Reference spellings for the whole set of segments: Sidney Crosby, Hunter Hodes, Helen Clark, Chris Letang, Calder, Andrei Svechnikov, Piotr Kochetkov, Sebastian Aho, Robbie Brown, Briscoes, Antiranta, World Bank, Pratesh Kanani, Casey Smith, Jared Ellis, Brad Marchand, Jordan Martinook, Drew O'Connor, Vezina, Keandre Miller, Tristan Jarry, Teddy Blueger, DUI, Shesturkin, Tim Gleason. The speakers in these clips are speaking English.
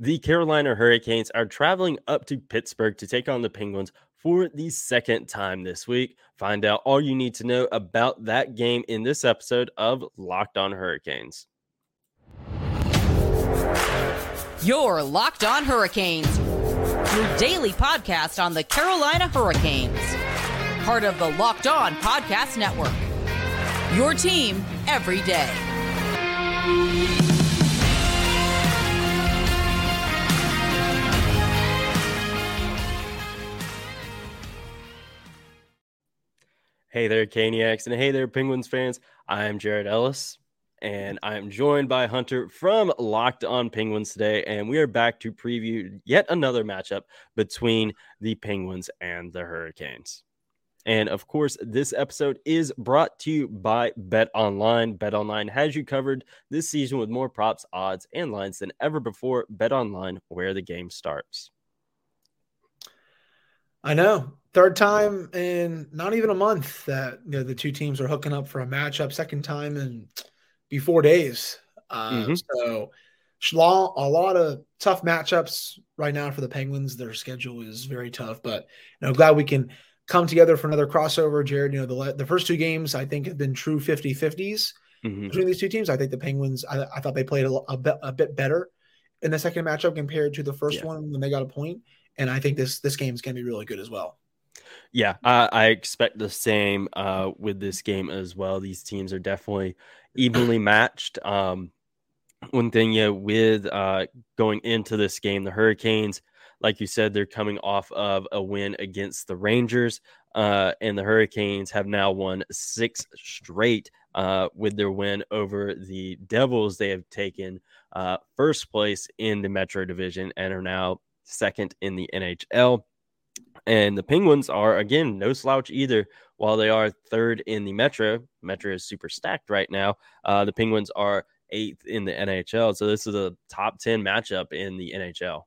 The Carolina Hurricanes are traveling up to Pittsburgh to take on the Penguins for the second time this week. Find out all you need to know about that game in this episode of Locked On Hurricanes. Your Locked On Hurricanes, your daily podcast on the Carolina Hurricanes, part of the Locked On Podcast Network, your team every day. Hey there, Caniacs, and hey there, Penguins fans. I am Jared Ellis, and I am joined by Hunter from Locked On Penguins today, and we are back to preview yet another matchup between the Penguins and the Hurricanes. And, of course, this episode is brought to you by BetOnline. BetOnline has you covered this season with more props, odds, and lines than ever before. BetOnline, where the game starts. I know. Third time in not even a month that the two teams are hooking up for a matchup. Second time in be 4 days. So a lot of tough matchups right now for the Penguins. Their schedule is very tough, but glad we can come together for another crossover, Jared. The first two games I think have been true 50-50s between these two teams. I think the Penguins, I thought they played a bit better in the second matchup compared to the first one when they got a point. And I think this game is going to be really good as well. Yeah, I expect the same with this game as well. These teams are definitely evenly matched. One thing with going into this game, the Hurricanes, like you said, they're coming off of a win against the Rangers, and the Hurricanes have now won 6 straight with their win over the Devils. They have taken first place in the Metro Division and are now second in the NHL. And the Penguins are, again, no slouch either. While they are third in the Metro is super stacked right now. The Penguins are 8th in the NHL. So this is a top 10 matchup in the NHL.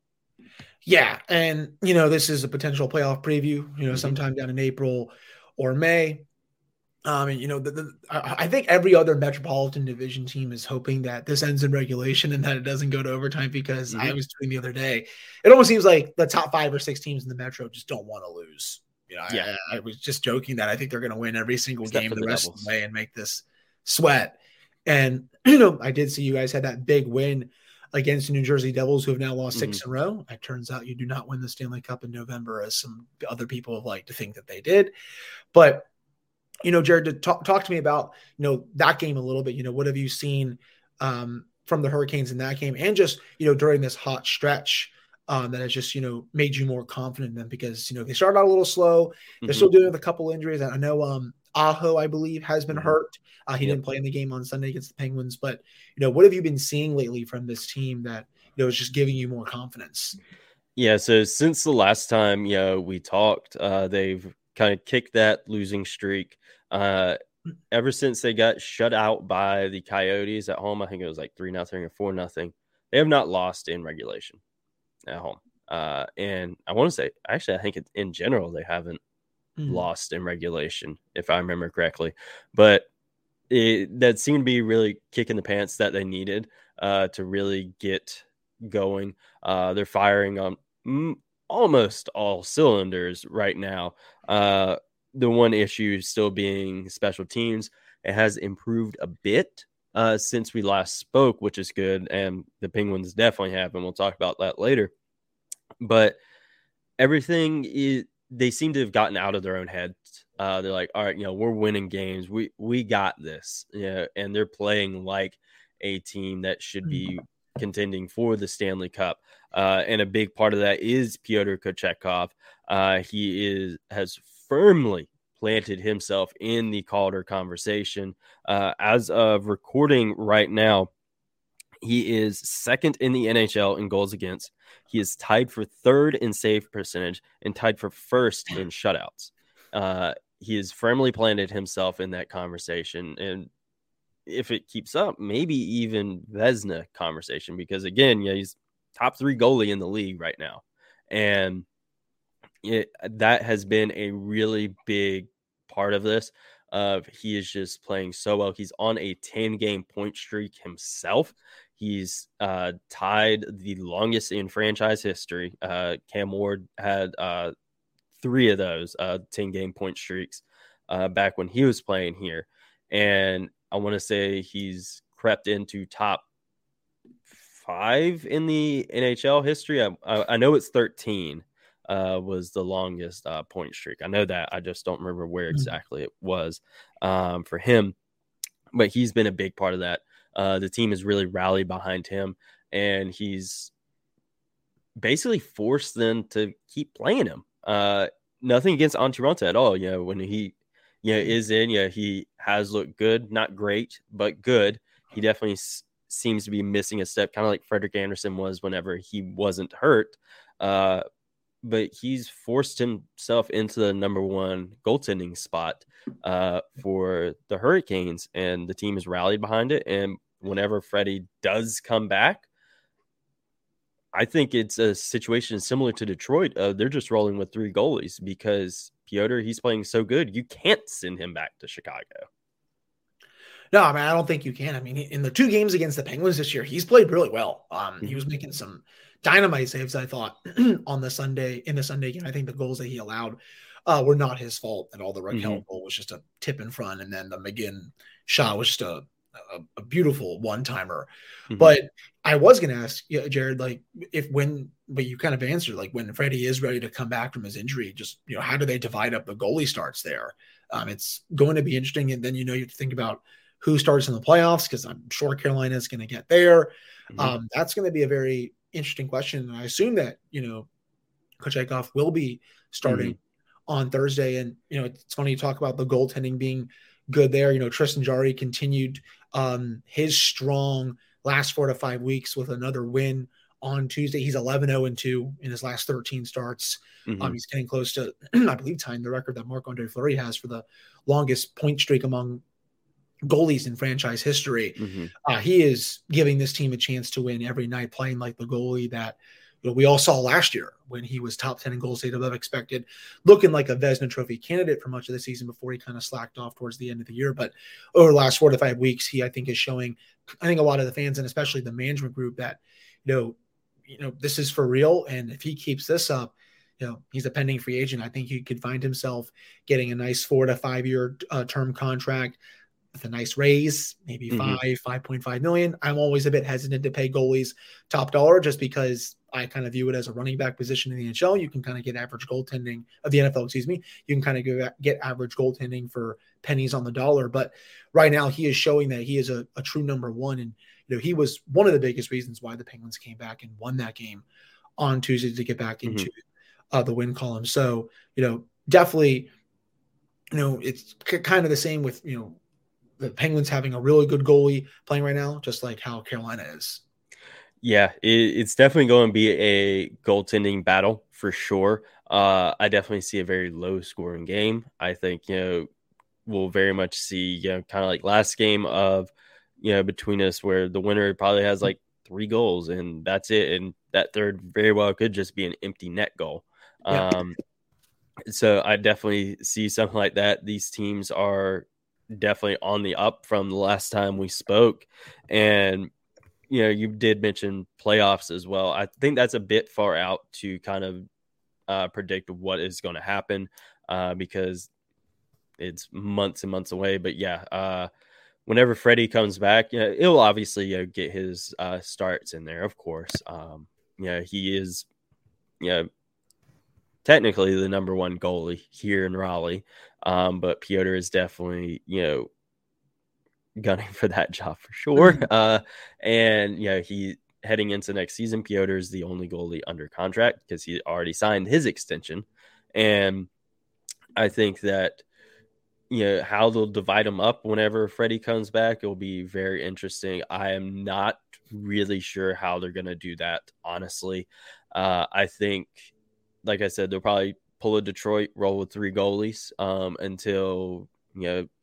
Yeah. And, this is a potential playoff preview, sometime down in April or May. And, I think every other Metropolitan Division team is hoping that this ends in regulation and that it doesn't go to overtime because I was doing the other day. It almost seems like the top 5 or 6 teams in the Metro just don't want to lose. I was just joking that I think they're going to win every single game the rest of the way and make this sweat. And, I did see you guys had that big win against the New Jersey Devils, who have now lost 6 in a row. It turns out you do not win the Stanley Cup in November, as some other people have liked to think that they did. But, Jared, to talk to me about, that game a little bit. What have you seen from the Hurricanes in that game and just, during this hot stretch that has just, made you more confident in them? Because, they started out a little slow. They're still dealing with a couple injuries. I know Aho, I believe, has been hurt. He didn't play in the game on Sunday against the Penguins. But, what have you been seeing lately from this team that, is just giving you more confidence? Yeah, so since the last time, we talked, they've kind of kicked that losing streak. Ever since they got shut out by the Coyotes at home, I think it was like 3-0 or 4-0. They have not lost in regulation at home. And I want to say, actually, I think in general, they haven't lost in regulation, if I remember correctly. But that seemed to be really kick in the pants that they needed to really get going. They're firing on almost all cylinders right now. The one issue still being special teams. It has improved a bit since we last spoke, which is good. And the Penguins definitely have, and we'll talk about that later. But everything is, they seem to have gotten out of their own heads. They're like, all right, we're winning games. We got this. And they're playing like a team that should be contending for the Stanley Cup. And a big part of that is Piotr Kochetkov. He has firmly planted himself in the Calder conversation. As of recording right now, he is second in the NHL in goals against. He is tied for third in save percentage and tied for first in shutouts. He has firmly planted himself in that conversation. And if it keeps up, maybe even Vezina conversation, because again, he's top 3 goalie in the league right now. And that has been a really big part of this. He is just playing so well. He's on a 10-game point streak himself. He's tied the longest in franchise history. Cam Ward had three of those 10-game point streaks back when he was playing here. And I want to say he's crept into top five in the NHL history. I know it's 13 was the longest point streak. I know that. I just don't remember where exactly it was for him. But he's been a big part of that. The team has really rallied behind him, and he's basically forced them to keep playing him. Nothing against Antiranta at all. You know, when he is in, he has looked good, not great, but good. He definitely seems to be missing a step, kind of like Frederick Anderson was whenever he wasn't hurt. But he's forced himself into the number one goaltending spot for the Hurricanes, and the team has rallied behind it. And whenever Freddie does come back, I think it's a situation similar to Detroit. They're just rolling with three goalies because Piotr, he's playing so good, you can't send him back to Chicago. No, I mean, I don't think you can. I mean, in the two games against the Penguins this year, he's played really well. He was making some dynamite saves, I thought, in the Sunday game. I think the goals that he allowed were not his fault, and all the Rakell goal was just a tip in front, and then the McGinn shot was just a beautiful one-timer. But I was going to ask Jared, like, but you kind of answered, like, when Freddie is ready to come back from his injury, just, how do they divide up the goalie starts there? It's going to be interesting, and then you have to think about who starts in the playoffs, because I'm sure Carolina is going to get there. That's going to be a very interesting question. And I assume that, Kochetkov will be starting on Thursday. And, it's funny you talk about the goaltending being good there. Tristan Jarry continued his strong last 4 to 5 weeks with another win on Tuesday. He's 11-0-2 in his last 13 starts. He's getting close to, I believe, tying the record that Marc-Andre Fleury has for the longest point streak among goalies in franchise history. He is giving this team a chance to win every night, playing like the goalie that we all saw last year when he was top 10 in goals saved above expected, looking like a Vezina trophy candidate for much of the season before he kind of slacked off towards the end of the year. But over the last 4 to 5 weeks, he, is showing, a lot of the fans and especially the management group that, this is for real. And if he keeps this up, he's a pending free agent. I think he could find himself getting a nice 4 to 5 year term contract, a nice raise, maybe 5.5 million. I'm always a bit hesitant to pay goalies top dollar just because I kind of view it as a running back position in the NHL. You can kind of get average goaltending of the NFL, You can kind of get average goaltending for pennies on the dollar. But right now he is showing that he is a true number one. And, he was one of the biggest reasons why the Penguins came back and won that game on Tuesday to get back into the win column. So, definitely, it's kind of the same with, the Penguins having a really good goalie playing right now, just like how Carolina is. Yeah, it's definitely going to be a goaltending battle for sure. I definitely see a very low scoring game. I think, we'll very much see, kind of like last game of, between us where the winner probably has like three goals and that's it. And that third very well could just be an empty net goal. Yeah. So I definitely see something like that. These teams are definitely on the up from the last time we spoke. And, you did mention playoffs as well. I think that's a bit far out to kind of predict what is going to happen because it's months and months away. But yeah, whenever Freddie comes back, he'll obviously get his starts in there. Of course, he is, technically the number one goalie here in Raleigh. But Piotr is definitely, gunning for that job for sure. And, he heading into next season, Piotr is the only goalie under contract because he already signed his extension. And I think that, how they'll divide him up whenever Freddie comes back, it'll be very interesting. I am not really sure how they're going to do that, honestly. I think, like I said, they'll probably pull a Detroit, roll with three goalies until,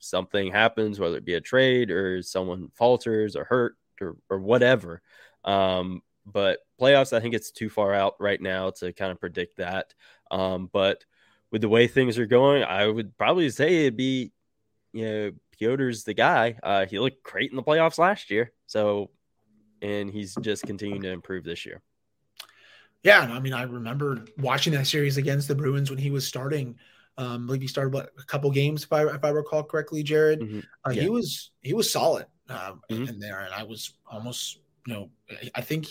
something happens, whether it be a trade or someone falters or hurt or whatever. But playoffs, I think it's too far out right now to kind of predict that. But with the way things are going, I would probably say it'd be, Piotr's the guy. He looked great in the playoffs last year. So and he's just continuing to improve this year. Yeah, I mean, I remember watching that series against the Bruins when he was starting. I believe he started a couple games, if I recall correctly, Jared. Mm-hmm. Yeah. He was solid in there, and I was almost, I think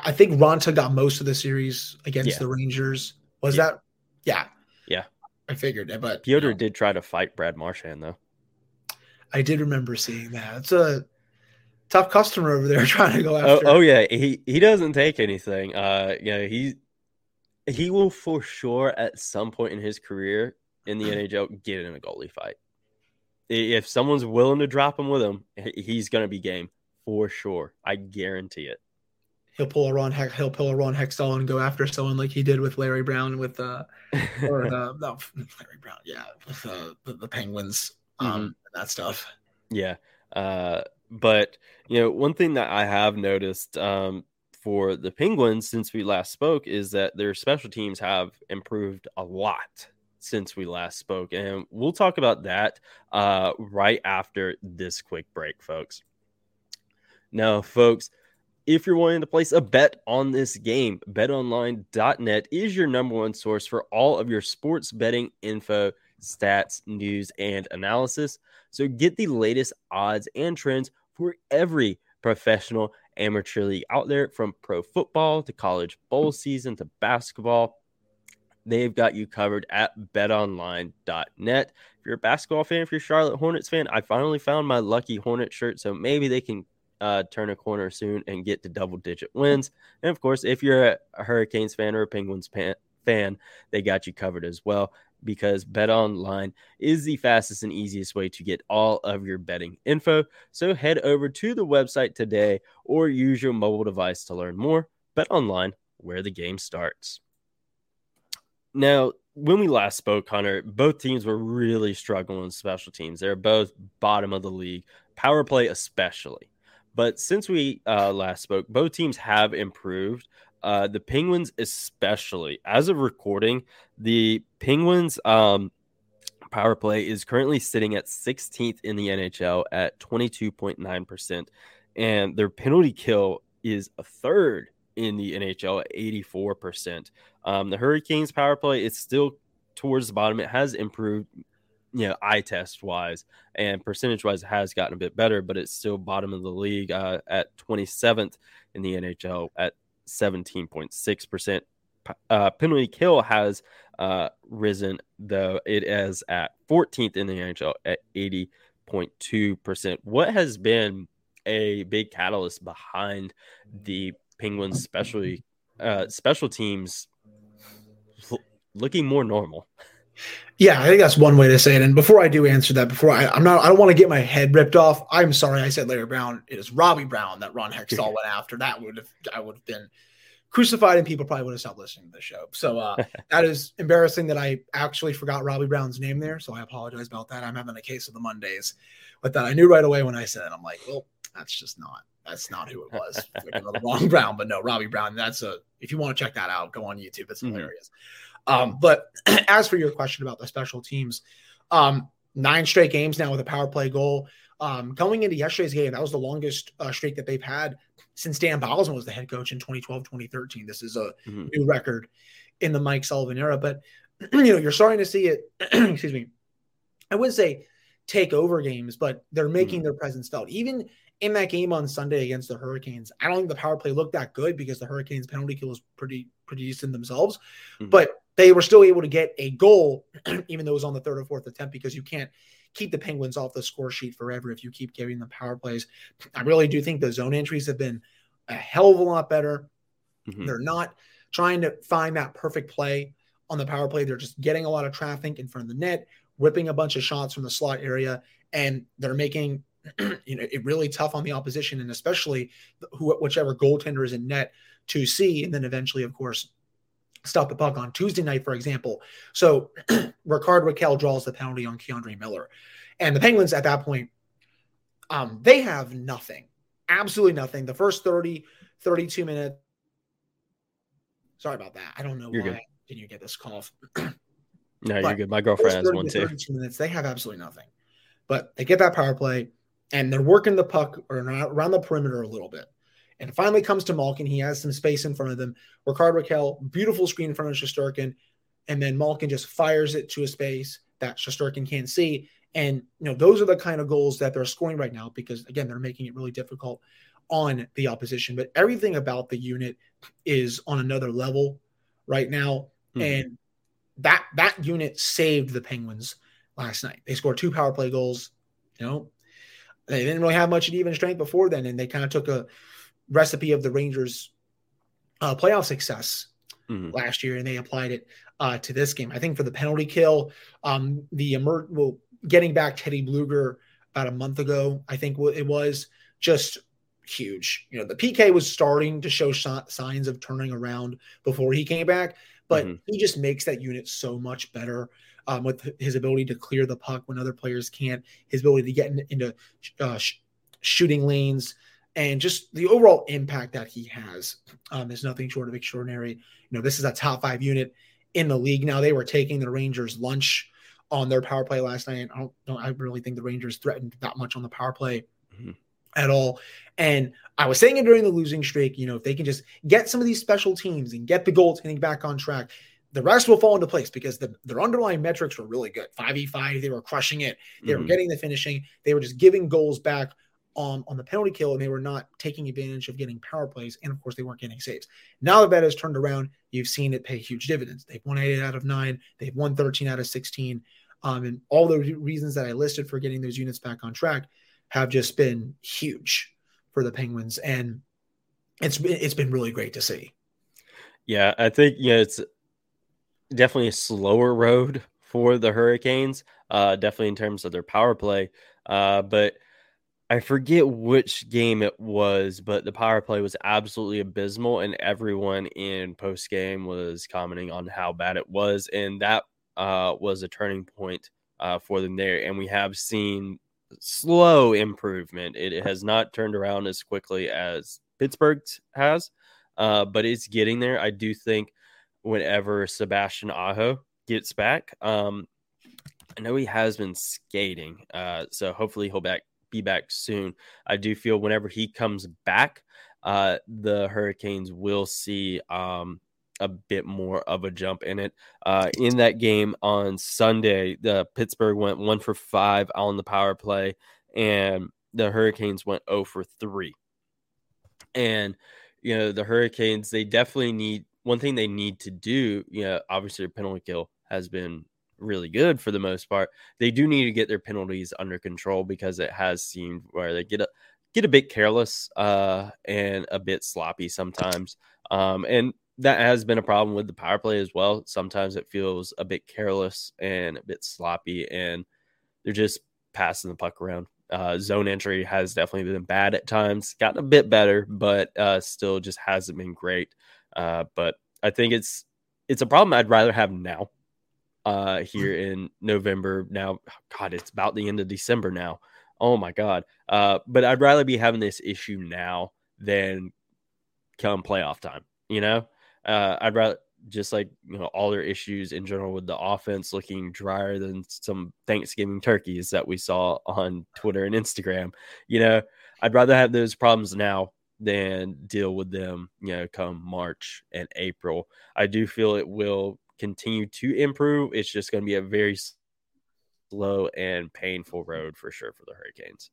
Ronta got most of the series against the Rangers. Was that? Yeah. Yeah. I figured it, but Piotr did try to fight Brad Marchand, though. I did remember seeing that. It's a tough customer over there trying to go after. Oh yeah, he doesn't take anything. He will for sure at some point in his career in the NHL get in a goalie fight. If someone's willing to drop him with him, he's going to be game for sure. I guarantee it. He'll pull a Ron Hextall and go after someone like he did with Larry Brown with the Penguins, and that stuff. Yeah. But, one thing that I have noticed for the Penguins since we last spoke is that their special teams have improved a lot since we last spoke. And we'll talk about that right after this quick break, folks. Now, folks, if you're wanting to place a bet on this game, betonline.net is your number one source for all of your sports betting info, stats, news, and analysis. So get the latest odds and trends for every professional amateur league out there, from pro football to college bowl season to basketball. They've got you covered at betonline.net. If you're a basketball fan, if you're a Charlotte Hornets fan, I finally found my lucky Hornet shirt, so maybe they can turn a corner soon and get to double-digit wins. And, of course, if you're a Hurricanes fan or a Penguins fan, they got you covered as well, because BetOnline is the fastest and easiest way to get all of your betting info. So head over to the website today or use your mobile device to learn more. BetOnline, where the game starts. Now, when we last spoke, Hunter, both teams were really struggling with special teams. They're both bottom of the league, power play especially. But since we last spoke, both teams have improved. The Penguins especially. As of recording, the Penguins power play is currently sitting at 16th in the NHL at 22.9%. And their penalty kill is a third in the NHL at 84%. The Hurricanes power play is still towards the bottom. It has improved, eye test wise and percentage wise, has gotten a bit better, but it's still bottom of the league at 27th in the NHL at 17.6%. Penalty kill has risen, though. It is at 14th in the NHL at 80.2%. What has been a big catalyst behind the Penguins special teams looking more normal? Yeah, I think that's one way to say it. And before I do answer that, I don't want to get my head ripped off. I'm sorry I said Larry Brown. It is Robbie Brown that Ron Hextall went after. I would have been crucified, and people probably would have stopped listening to the show. So that is embarrassing that I actually forgot Robbie Brown's name there. So I apologize about that. I'm having a case of the Mondays with that. I knew right away when I said it. I'm like, well, that's not who it was. Long Brown, but no, Robbie Brown. If you want to check that out, go on YouTube. It's hilarious. But as for your question about the special teams, 9 straight games now with a power play goal. Going into yesterday's game, that was the longest streak that they've had since Dan Bylsma was the head coach in 2012-2013. This is a new record in the Mike Sullivan era. But, you're starting to see it, excuse me, I wouldn't say take over games, but they're making their presence felt. Even in that game on Sunday against the Hurricanes, I don't think the power play looked that good because the Hurricanes' penalty kill was pretty decent themselves. Mm-hmm. But they were still able to get a goal, even though it was on the third or fourth attempt, because you can't keep the Penguins off the score sheet forever if you keep giving them power plays. I really do think the zone entries have been a hell of a lot better. Mm-hmm. They're not trying to find that perfect play on the power play. They're just getting a lot of traffic in front of the net, whipping a bunch of shots from the slot area, and they're making it really tough on the opposition, and especially whichever goaltender is in net to see, and then eventually, of course, stop the puck on Tuesday night, for example. So Rickard Rakell draws the penalty on Keandre Miller. And the Penguins at that point, they have nothing, absolutely nothing. The first 32 minutes. Sorry about that. I don't know why didn't you get this cough. No, you're good. My girlfriend has one too. 32 minutes, they have absolutely nothing. But they get that power play, and they're working the puck around the perimeter a little bit. and finally comes to Malkin. He has some space in front of them. Rickard Rakell, beautiful screen in front of Shesturkin, and then Malkin just fires it to a space that Shesturkin can't see. And, you know, those are the kind of goals that they're scoring right now because, again, they're making it really difficult on the opposition. But everything about the unit is on another level right now. Mm-hmm. And that unit saved the Penguins last night. They scored 2 power play goals. You know, they didn't really have much at even strength before then, and they kind of took a recipe of the Rangers' playoff success last year, and they applied it to this game. I think for the penalty kill, getting back Teddy Blueger about a month ago, I think it was just huge. You know, the PK was starting to show signs of turning around before he came back, but he just makes that unit so much better with his ability to clear the puck when other players can't, his ability to get into shooting lanes, and just the overall impact that he has is nothing short of extraordinary. You know, this is a top 5 unit in the league now. They were taking the Rangers lunch on their power play last night. And I really think the Rangers threatened that much on the power play at all. And I was saying it during the losing streak, you know, if they can just get some of these special teams and get the goaltending back on track, the rest will fall into place because their underlying metrics were really good. 5v5, they were crushing it. They were getting the finishing. They were just giving goals back on the penalty kill, and they were not taking advantage of getting power plays. And of course, they weren't getting saves. Now that has turned around, you've seen it pay huge dividends. They've won 8 out of 9. They've won 13 out of 16. And all the reasons that I listed for getting those units back on track have just been huge for the Penguins. And it's been really great to see. Yeah, I think, it's definitely a slower road for the Hurricanes, definitely in terms of their power play. But I forget which game it was, but the power play was absolutely abysmal, and everyone in post-game was commenting on how bad it was. And that was a turning point for them there. And we have seen slow improvement. It has not turned around as quickly as Pittsburgh has, but it's getting there. I do think whenever Sebastian Aho gets back, I know he has been skating, so hopefully he'll be back soon. I do feel whenever he comes back, the Hurricanes will see a bit more of a jump in it. In that game on Sunday, the Pittsburgh went 1-for-5 on the power play, and the Hurricanes went 0-for-3. And, the Hurricanes, they definitely need one thing they need to do. Obviously their penalty kill has been really good for the most part. They do need to get their penalties under control because it has seemed where they get a bit careless and a bit sloppy sometimes. And that has been a problem with the power play as well. Sometimes it feels a bit careless and a bit sloppy, and they're just passing the puck around. Zone entry has definitely been bad at times, gotten a bit better, but still just hasn't been great. But I think it's a problem I'd rather have now here in November. Now, God, it's about the end of December now. Oh my God. But I'd rather be having this issue now than come playoff time, I'd rather just all their issues in general with the offense looking drier than some Thanksgiving turkeys that we saw on Twitter and Instagram. I'd rather have those problems now than deal with them, come March and April. I do feel it will continue to improve. It's just going to be a very slow and painful road for sure for the Hurricanes.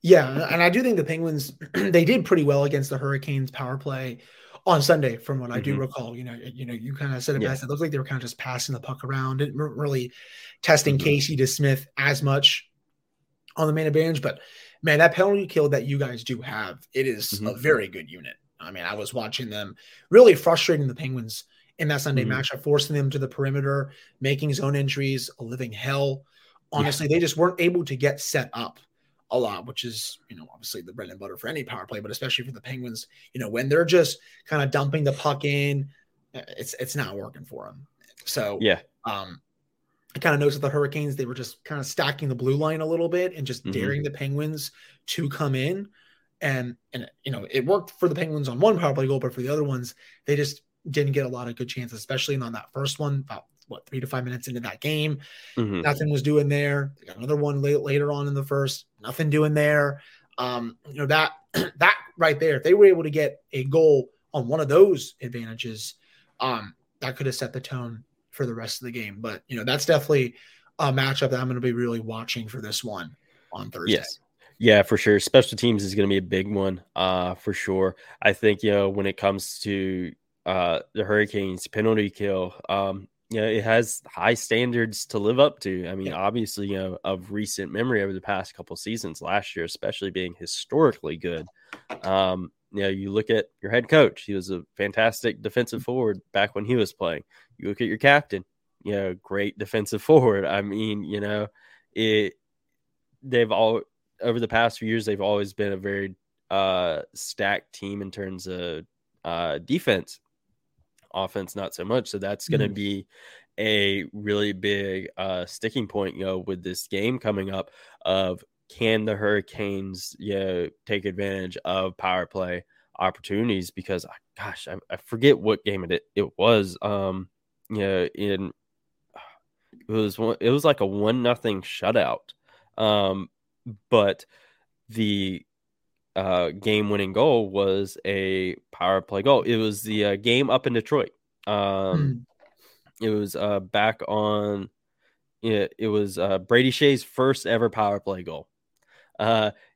Yeah, and I do think the Penguins, they did pretty well against the Hurricanes power play on Sunday, from what I do recall. You kind of said it best. It looked like they were kind of just passing the puck around and really testing Casey to Smith as much on the main advantage. But, man, that penalty kill that you guys do have, it is a very good unit. I mean, I was watching them really frustrating the Penguins in that Sunday matchup, forcing them to the perimeter, making zone entries a living hell. Honestly, they just weren't able to get set up a lot, which is, obviously the bread and butter for any power play, but especially for the Penguins, when they're just kind of dumping the puck in, it's not working for them. So I kind of noticed that the Hurricanes, they were just kind of stacking the blue line a little bit and just daring the Penguins to come in. And it worked for the Penguins on one power play goal, but for the other ones, they just didn't get a lot of good chances, especially on that first one, about 3 to 5 minutes into that game. Nothing was doing there. They got another one later on in the first, nothing doing there. That right there, if they were able to get a goal on one of those advantages, that could have set the tone for the rest of the game. But, you know, that's definitely a matchup that I'm going to be really watching for this one on Thursday. Yes. Yeah, for sure. Special teams is going to be a big one, for sure. I think, you know, when it comes to the Hurricanes penalty kill, you know, it has high standards to live up to. I mean, obviously, you know, of recent memory over the past couple seasons, last year especially being historically good. You know, you look at your head coach. He was a fantastic defensive forward back when he was playing. You look at your captain, you know, great defensive forward. I mean, you know, they've all over the past few years, they've always been a very stacked team in terms of defense. Offense, not so much. So that's going to be a really big sticking point, you know, with this game coming up of can the Hurricanes, you know, take advantage of power play opportunities? Because, gosh, I forget what game it was. You know, it was like a 1-0 shutout. But the game-winning goal was a power play goal. It was the game up in Detroit. It was back on. It was Brady Shea's first ever power play goal.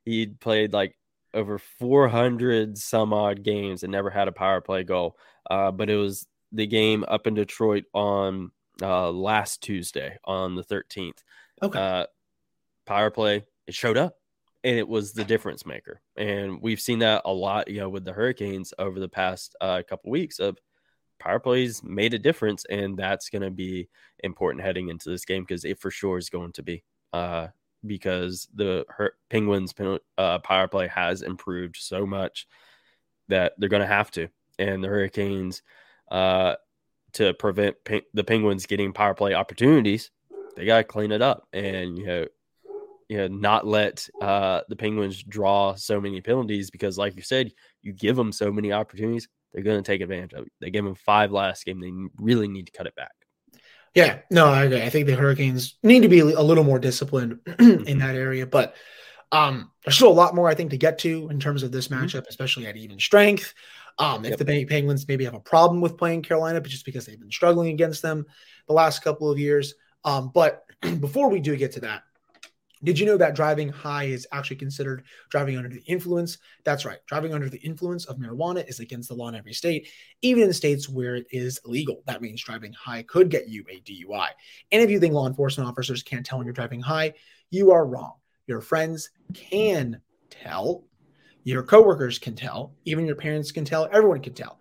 He'd played like over 400 some odd games and never had a power play goal. But it was the game up in Detroit on last Tuesday on the 13th. Okay, power play. It showed up. And it was the difference maker. And we've seen that a lot, you know, with the Hurricanes over the past couple weeks of power plays made a difference. And that's going to be important heading into this game because it for sure is going to be because the Penguins power play has improved so much that they're going to have to. And the Hurricanes, to prevent the Penguins getting power play opportunities, they got to clean it up. And, you know, not let the Penguins draw so many penalties because, like you said, you give them so many opportunities, they're going to take advantage of it. They gave them 5 last game. They really need to cut it back. Yeah, no, I agree. I think the Hurricanes need to be a little more disciplined in that area, but there's still a lot more, I think, to get to in terms of this matchup, especially at even strength. If the Penguins maybe have a problem with playing Carolina, but just because they've been struggling against them the last couple of years. But before we do get to that, did you know that driving high is actually considered driving under the influence? That's right. Driving under the influence of marijuana is against the law in every state, even in states where it is legal. That means driving high could get you a DUI. And if you think law enforcement officers can't tell when you're driving high, you are wrong. Your friends can tell. Your coworkers can tell. Even your parents can tell. Everyone can tell.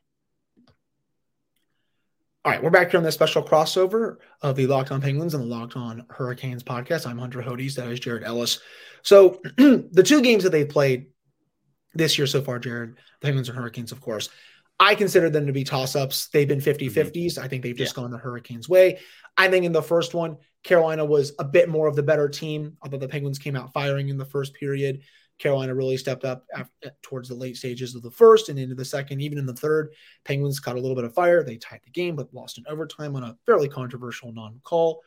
All right, we're back here on this special crossover of the Locked On Penguins and the Locked On Hurricanes podcast. I'm Hunter Hodes. That is Jared Ellis. So the two games that they've played this year so far, Jared, the Penguins and Hurricanes, of course, I consider them to be toss-ups. They've been 50-50s. I think they've just gone the Hurricanes' way. I think in the first one, Carolina was a bit more of the better team, although the Penguins came out firing in the first period. Carolina really stepped up towards the late stages of the first and into the second. Even in the third, Penguins caught a little bit of fire. They tied the game, but lost in overtime on a fairly controversial non-call.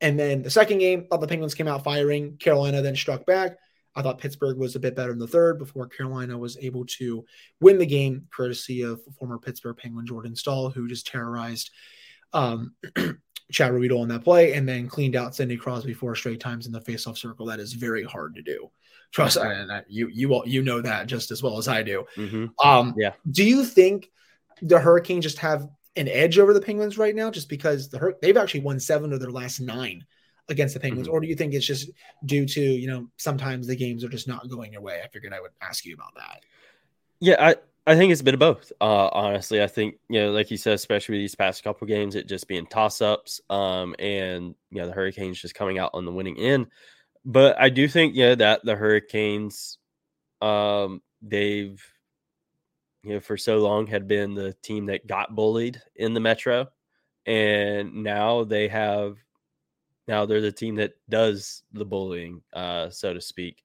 And then the second game, the Penguins came out firing. Carolina then struck back. I thought Pittsburgh was a bit better in the third before Carolina was able to win the game, courtesy of former Pittsburgh Penguin Jordan Staal, who just terrorized Chad Riddell on that play and then cleaned out Sidney Crosby 4 straight times in the faceoff circle. That is very hard to do. Trust me, you all, you know that just as well as I do. Do you think the Hurricanes just have an edge over the Penguins right now just because they've actually won 7 of their last 9 against the Penguins? Or do you think it's just due to, you know, sometimes the games are just not going your way? I figured I would ask you about that. Yeah, I think it's a bit of both. Honestly, I think, you know, like you said, especially these past couple games, it just being toss-ups and, you know, the Hurricanes just coming out on the winning end. But I do think, yeah, that the Hurricanes, they've, you know, for so long had been the team that got bullied in the Metro. And now they have Now they're the team that does the bullying, so to speak,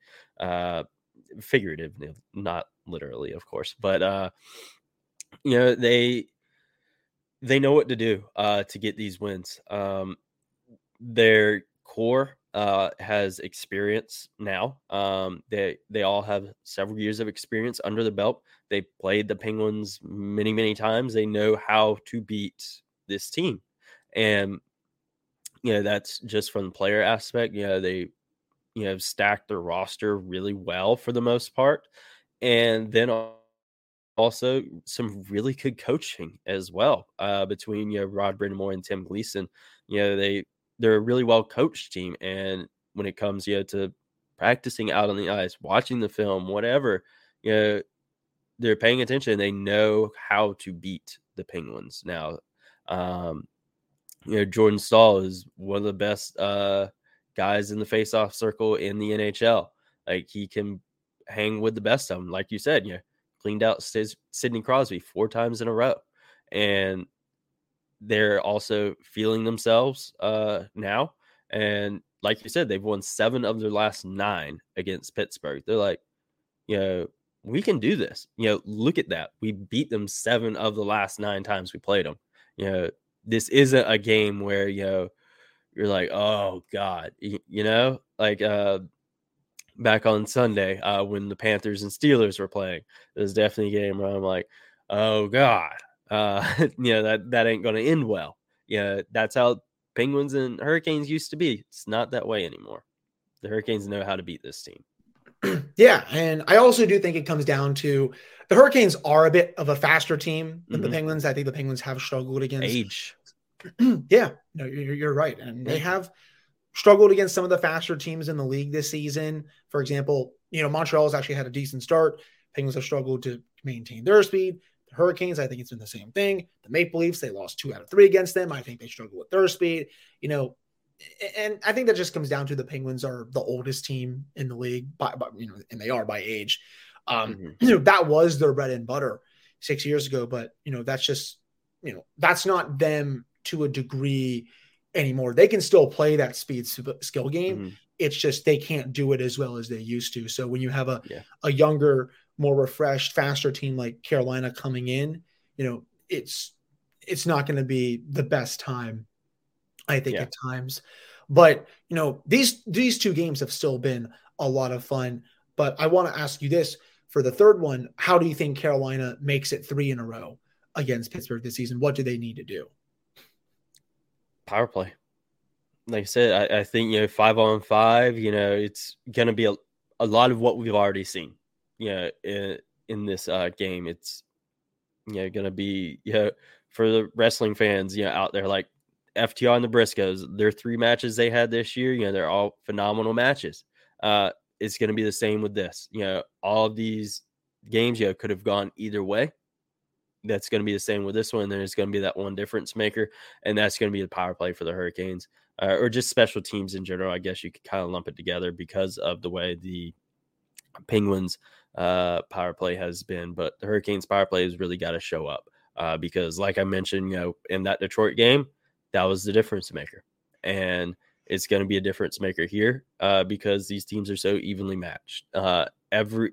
figuratively, not literally, of course. But, you know, they know what to do to get these wins. Their core has experience now. They all have several years of experience under the belt. They played the Penguins many, many times. They know how to beat this team. And, you know, that's just from the player aspect. You know, they, you know, stacked their roster really well for the most part. And then also some really good coaching as well, between, you know, Rod Brindamore and Tim Gleason. You know, they're a really well-coached team. And when it comes, you know, to practicing out on the ice, watching the film, whatever, you know, they're paying attention. They know how to beat the Penguins now. You know, Jordan Staal is one of the best guys in the face-off circle in the NHL. Like, he can hang with the best of them. Like you said, you know, cleaned out Sidney Crosby 4 times in a row. And they're also feeling themselves now. And like you said, they've won 7 of their last 9 against Pittsburgh. They're like, you know, we can do this. You know, look at that. We beat them 7 of the last 9 times we played them. You know, this isn't a game where, you know, you're like, oh, God, you know, like back on Sunday when the Panthers and Steelers were playing, it was definitely a game where I'm like, oh, God. You know, that ain't going to end well. Yeah, you know, that's how Penguins and Hurricanes used to be. It's not that way anymore. The Hurricanes know how to beat this team. Yeah, and I also do think it comes down to the Hurricanes are a bit of a faster team than the Penguins. I think the Penguins have struggled against age. Yeah, no, you're right, and they have struggled against some of the faster teams in the league this season. For example, you know, Montreal's actually had a decent start. Penguins have struggled to maintain their speed. Hurricanes, I think it's been the same thing. The Maple Leafs, they lost 2 out of 3 against them. I think they struggle with their speed, you know, and I think that just comes down to the Penguins are the oldest team in the league, by you know, and they are by age. You know, that was their bread and butter 6 years ago, but you know, that's just, you know, that's not them to a degree anymore. They can still play that speed skill game. It's just, they can't do it as well as they used to. So when you have a younger, more refreshed, faster team like Carolina coming in, you know, it's not going to be the best time, I think, at times. But, you know, these 2 games have still been a lot of fun. But I want to ask you this for the third one. How do you think Carolina makes it 3 in a row against Pittsburgh this season? What do they need to do? Power play. Like I said, I think, you know, 5-on-5, you know, it's going to be a lot of what we've already seen. Yeah, in this game, it's, you know, gonna be, you know, for the wrestling fans, you know, out there, like FTR and the Briscoes, their 3 matches they had this year, you know, they're all phenomenal matches. It's gonna be the same with this. You know, all of these games, you know, could have gone either way. That's gonna be the same with this one. There's gonna be that one difference maker, and that's gonna be the power play for the Hurricanes, or just special teams in general. I guess you could kind of lump it together because of the way the Penguins power play has been, but the Hurricanes power play has really got to show up, because like I mentioned, you know, in that Detroit game, that was the difference maker, and it's going to be a difference maker here, because these teams are so evenly matched. Every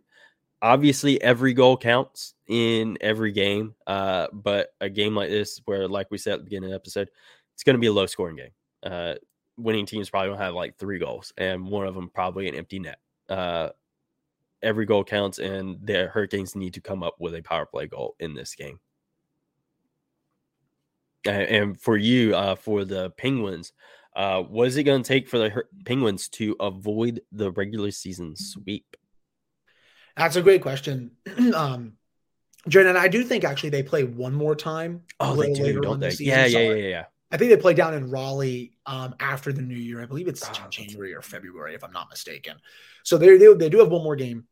goal counts in every game, but a game like this where, like we said at the beginning of the episode, it's going to be a low scoring game. Winning teams probably don't have like 3 goals, and one of them probably an empty net. Every goal counts, and the Hurricanes need to come up with a power play goal in this game. And for you, for the Penguins, what is it going to take for the Penguins to avoid the regular season sweep? That's a great question. Jordan, I do think actually they play one more time. Oh, they do, don't they? Yeah. I think they play down in Raleigh after the new year. I believe it's January or February, if I'm not mistaken. So they do have one more game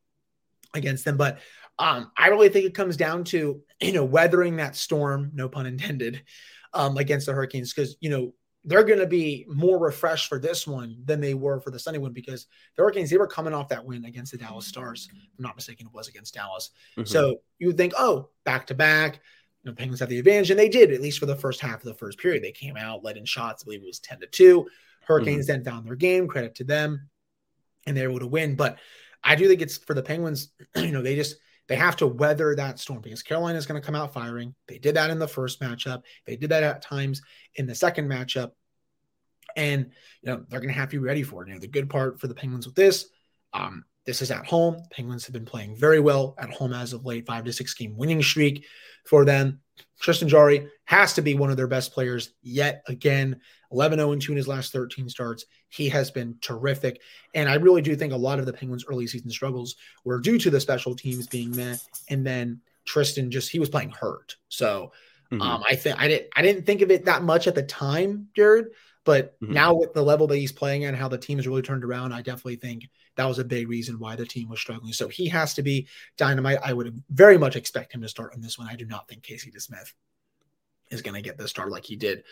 against them. But I really think it comes down to, you know, weathering that storm, no pun intended, against the Hurricanes, because, you know, they're going to be more refreshed for this one than they were for the Sunday one, because the Hurricanes, they were coming off that win against the Dallas Stars. If I'm not mistaken, it was against Dallas. So you would think, oh, back-to-back. You know, Penguins have the advantage, and they did, at least for the first half of the first period. They came out, led in shots. I believe it was 10-2. Hurricanes then found their game, credit to them, and they were able to win. But I do think it's for the Penguins, you know, they have to weather that storm because Carolina is going to come out firing. They did that in the first matchup. They did that at times in the second matchup. And, you know, they're going to have to be ready for it. You know, the good part for the Penguins with this, this is at home. Penguins have been playing very well at home as of late, 5-6 game winning streak for them. Tristan Jarry has to be one of their best players yet again. 11-0-2 in his last 13 starts. He has been terrific. And I really do think a lot of the Penguins' early season struggles were due to the special teams being meh. And then Tristan he was playing hurt. So I didn't think of it that much at the time, Jared. But now with the level that he's playing and how the team has really turned around, I definitely think that was a big reason why the team was struggling. So he has to be dynamite. I would very much expect him to start on this one. I do not think Casey Smith is going to get the start like he did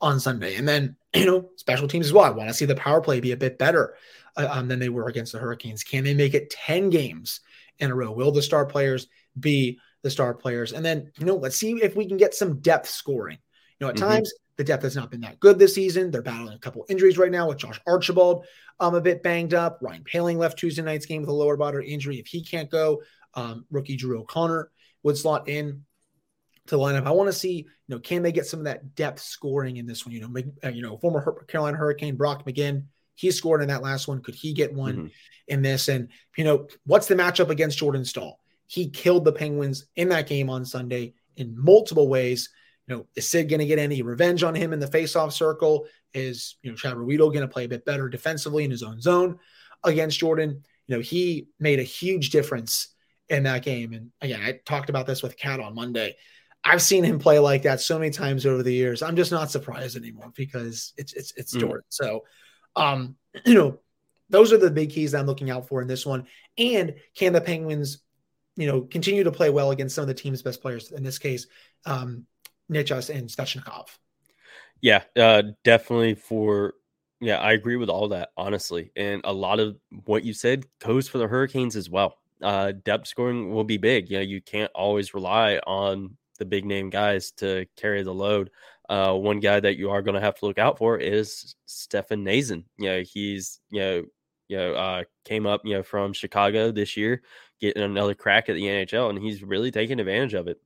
on Sunday. And then, you know, special teams as well. I want to see the power play be a bit better than they were against the Hurricanes. Can they make it 10 games in a row? Will the star players be the star players? And then, you know, let's see if we can get some depth scoring. You know, at times, the depth has not been that good this season. They're battling a couple injuries right now with Josh Archibald a bit banged up. Ryan Poehling left Tuesday night's game with a lower body injury. If he can't go, rookie Drew O'Connor would slot in to the lineup. I want to see, you know, can they get some of that depth scoring in this one? You know, former Carolina Hurricane Brock McGinn, he scored in that last one. Could he get one in this? And, you know, what's the matchup against Jordan Staal? He killed the Penguins in that game on Sunday in multiple ways. You know, is Sid going to get any revenge on him in the faceoff circle? Is, you know, Chad Riddell going to play a bit better defensively in his own zone against Jordan? You know, he made a huge difference in that game. And again, I talked about this with Kat on Monday. I've seen him play like that so many times over the years. I'm just not surprised anymore because it's Jordan. So, you know, those are the big keys that I'm looking out for in this one. And can the Penguins, you know, continue to play well against some of the team's best players? In this case, Nichas and Svechnikov. Yeah, definitely I agree with all that, honestly. And a lot of what you said goes for the Hurricanes as well. Depth scoring will be big. You know, you can't always rely on the big name guys to carry the load. One guy that you are going to have to look out for is Stefan Nason. You know, he's, came up, you know, from Chicago this year, getting another crack at the NHL, and he's really taking advantage of it.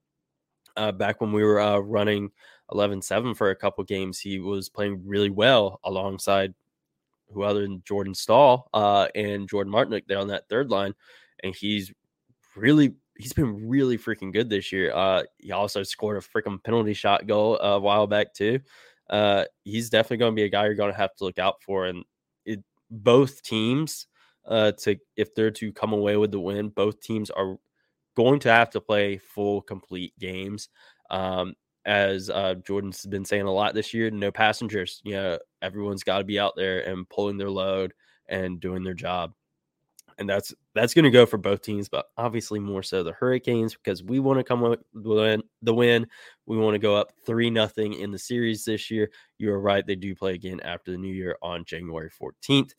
Back when we were running 11-7 for a couple games, he was playing really well alongside who other than Jordan Staal and Jordan Martinook there on that third line. And he's been really freaking good this year. He also scored a freaking penalty shot goal a while back too. He's definitely going to be a guy you're going to have to look out for. And both teams, if they're to come away with the win, both teams are going to have to play full, complete games. As Jordan's been saying a lot this year, no passengers. You know, everyone's got to be out there and pulling their load and doing their job. And that's going to go for both teams, but obviously more so the Hurricanes because we want to come with the win. We want to go up 3-0 in the series this year. You're right. They do play again after the new year on January 14th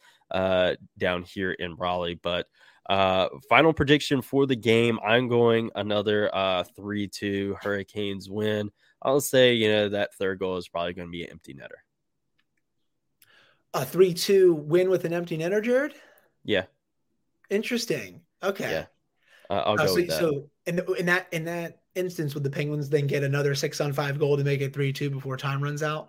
down here in Raleigh. But final prediction for the game, I'm going another 3-2 Hurricanes win. I'll say, you know, that third goal is probably going to be an empty netter. A 3-2 win with an empty netter, Jared? Yeah. Interesting. Okay. Yeah. I'll go with that. So in that instance, would the Penguins then get another 6-on-5 goal to make it 3-2 before time runs out?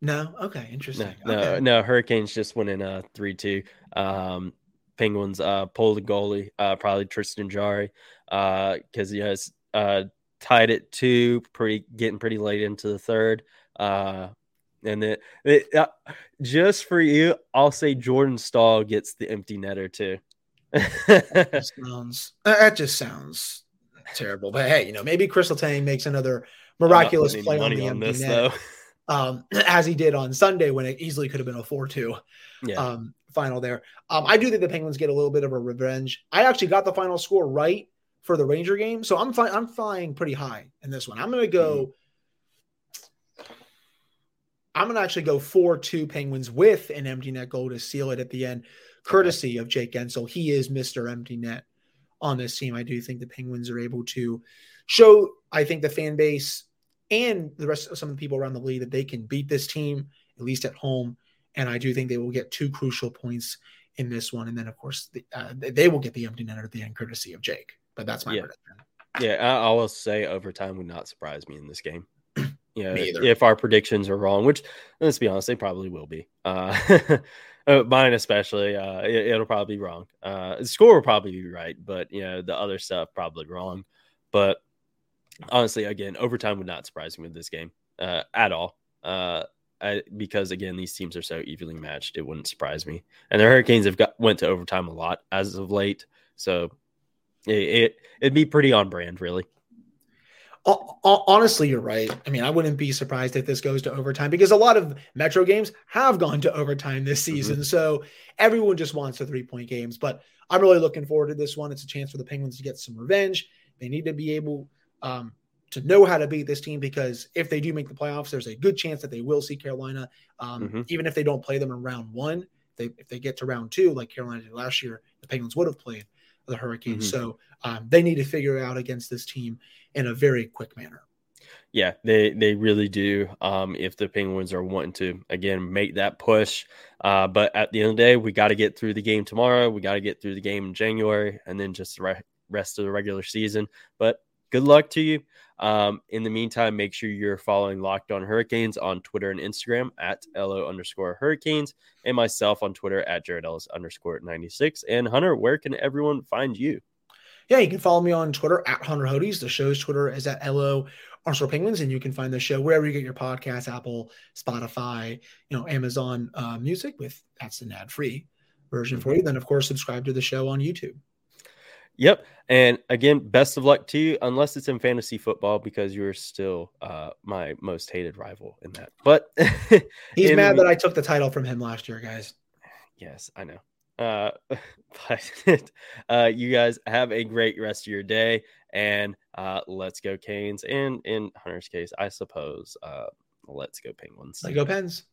No. Okay. Interesting. No. Hurricanes just went in 3-2. Penguins pulled a goalie, probably Tristan Jarry, because he has tied it 2, getting pretty late into the third. And then just for you, I'll say Jordan Staal gets the empty netter too. That just sounds terrible. But hey, you know, maybe Chris Letang makes another miraculous play on the empty net. Though. As he did on Sunday when it easily could have been a 4-2 final there. I do think the Penguins get a little bit of a revenge. I actually got the final score right for the Ranger game, so I'm flying pretty high in this one. I'm going to go I'm going to go 4-2 Penguins with an empty net goal to seal it at the end, courtesy of Jake Gensel. He is Mr. Empty Net on this team. I do think the Penguins are able to show, I think, the fan base – and the rest of some of the people around the league that they can beat this team at least at home. And I do think they will get two crucial points in this one. And then, of course, they will get the empty netter at the end, courtesy of Jake. But that's my prediction. Yeah, I will say overtime would not surprise me in this game. Yeah, you know, if our predictions are wrong, which, let's be honest, they probably will be. Mine especially, it'll probably be wrong. The score will probably be right, but, you know, the other stuff probably wrong. But honestly, again, overtime would not surprise me with this game at all. Because, again, these teams are so evenly matched, it wouldn't surprise me. And the Hurricanes have went to overtime a lot as of late, so it'd be pretty on brand, really. Honestly, you're right. I mean, I wouldn't be surprised if this goes to overtime because a lot of Metro games have gone to overtime this season. Mm-hmm. So everyone just wants the 3-point games, but I'm really looking forward to this one. It's a chance for the Penguins to get some revenge. They need to be able to know how to beat this team, because if they do make the playoffs, there's a good chance that they will see Carolina. Even if they don't play them in round one, if they get to round two, like Carolina did last year, the Penguins would have played the Hurricanes. Mm-hmm. So they need to figure it out against this team in a very quick manner. Yeah, they really do. If the Penguins are wanting to, again, make that push. But at the end of the day, we got to get through the game tomorrow. We got to get through the game in January, and then just the rest of the regular season. But good luck to you. In the meantime, make sure you're following Locked On Hurricanes on Twitter and Instagram at @LO_Hurricanes, and myself on Twitter at @JaredEllis_96. And Hunter, where can everyone find you? Yeah, you can follow me on Twitter at HunterHodies. The show's Twitter is at @LO_Penguins, and you can find the show wherever you get your podcasts, Apple, Spotify, Amazon Music. That's an ad-free version for you. Then, of course, subscribe to the show on YouTube. Yep. And again, best of luck to you, unless it's in fantasy football, because you're still my most hated rival in that. But he's mad that I took the title from him last year, guys. Yes, I know. But you guys have a great rest of your day, and let's go Canes. And in Hunter's case, I suppose, let's go Penguins. Let's go Pens.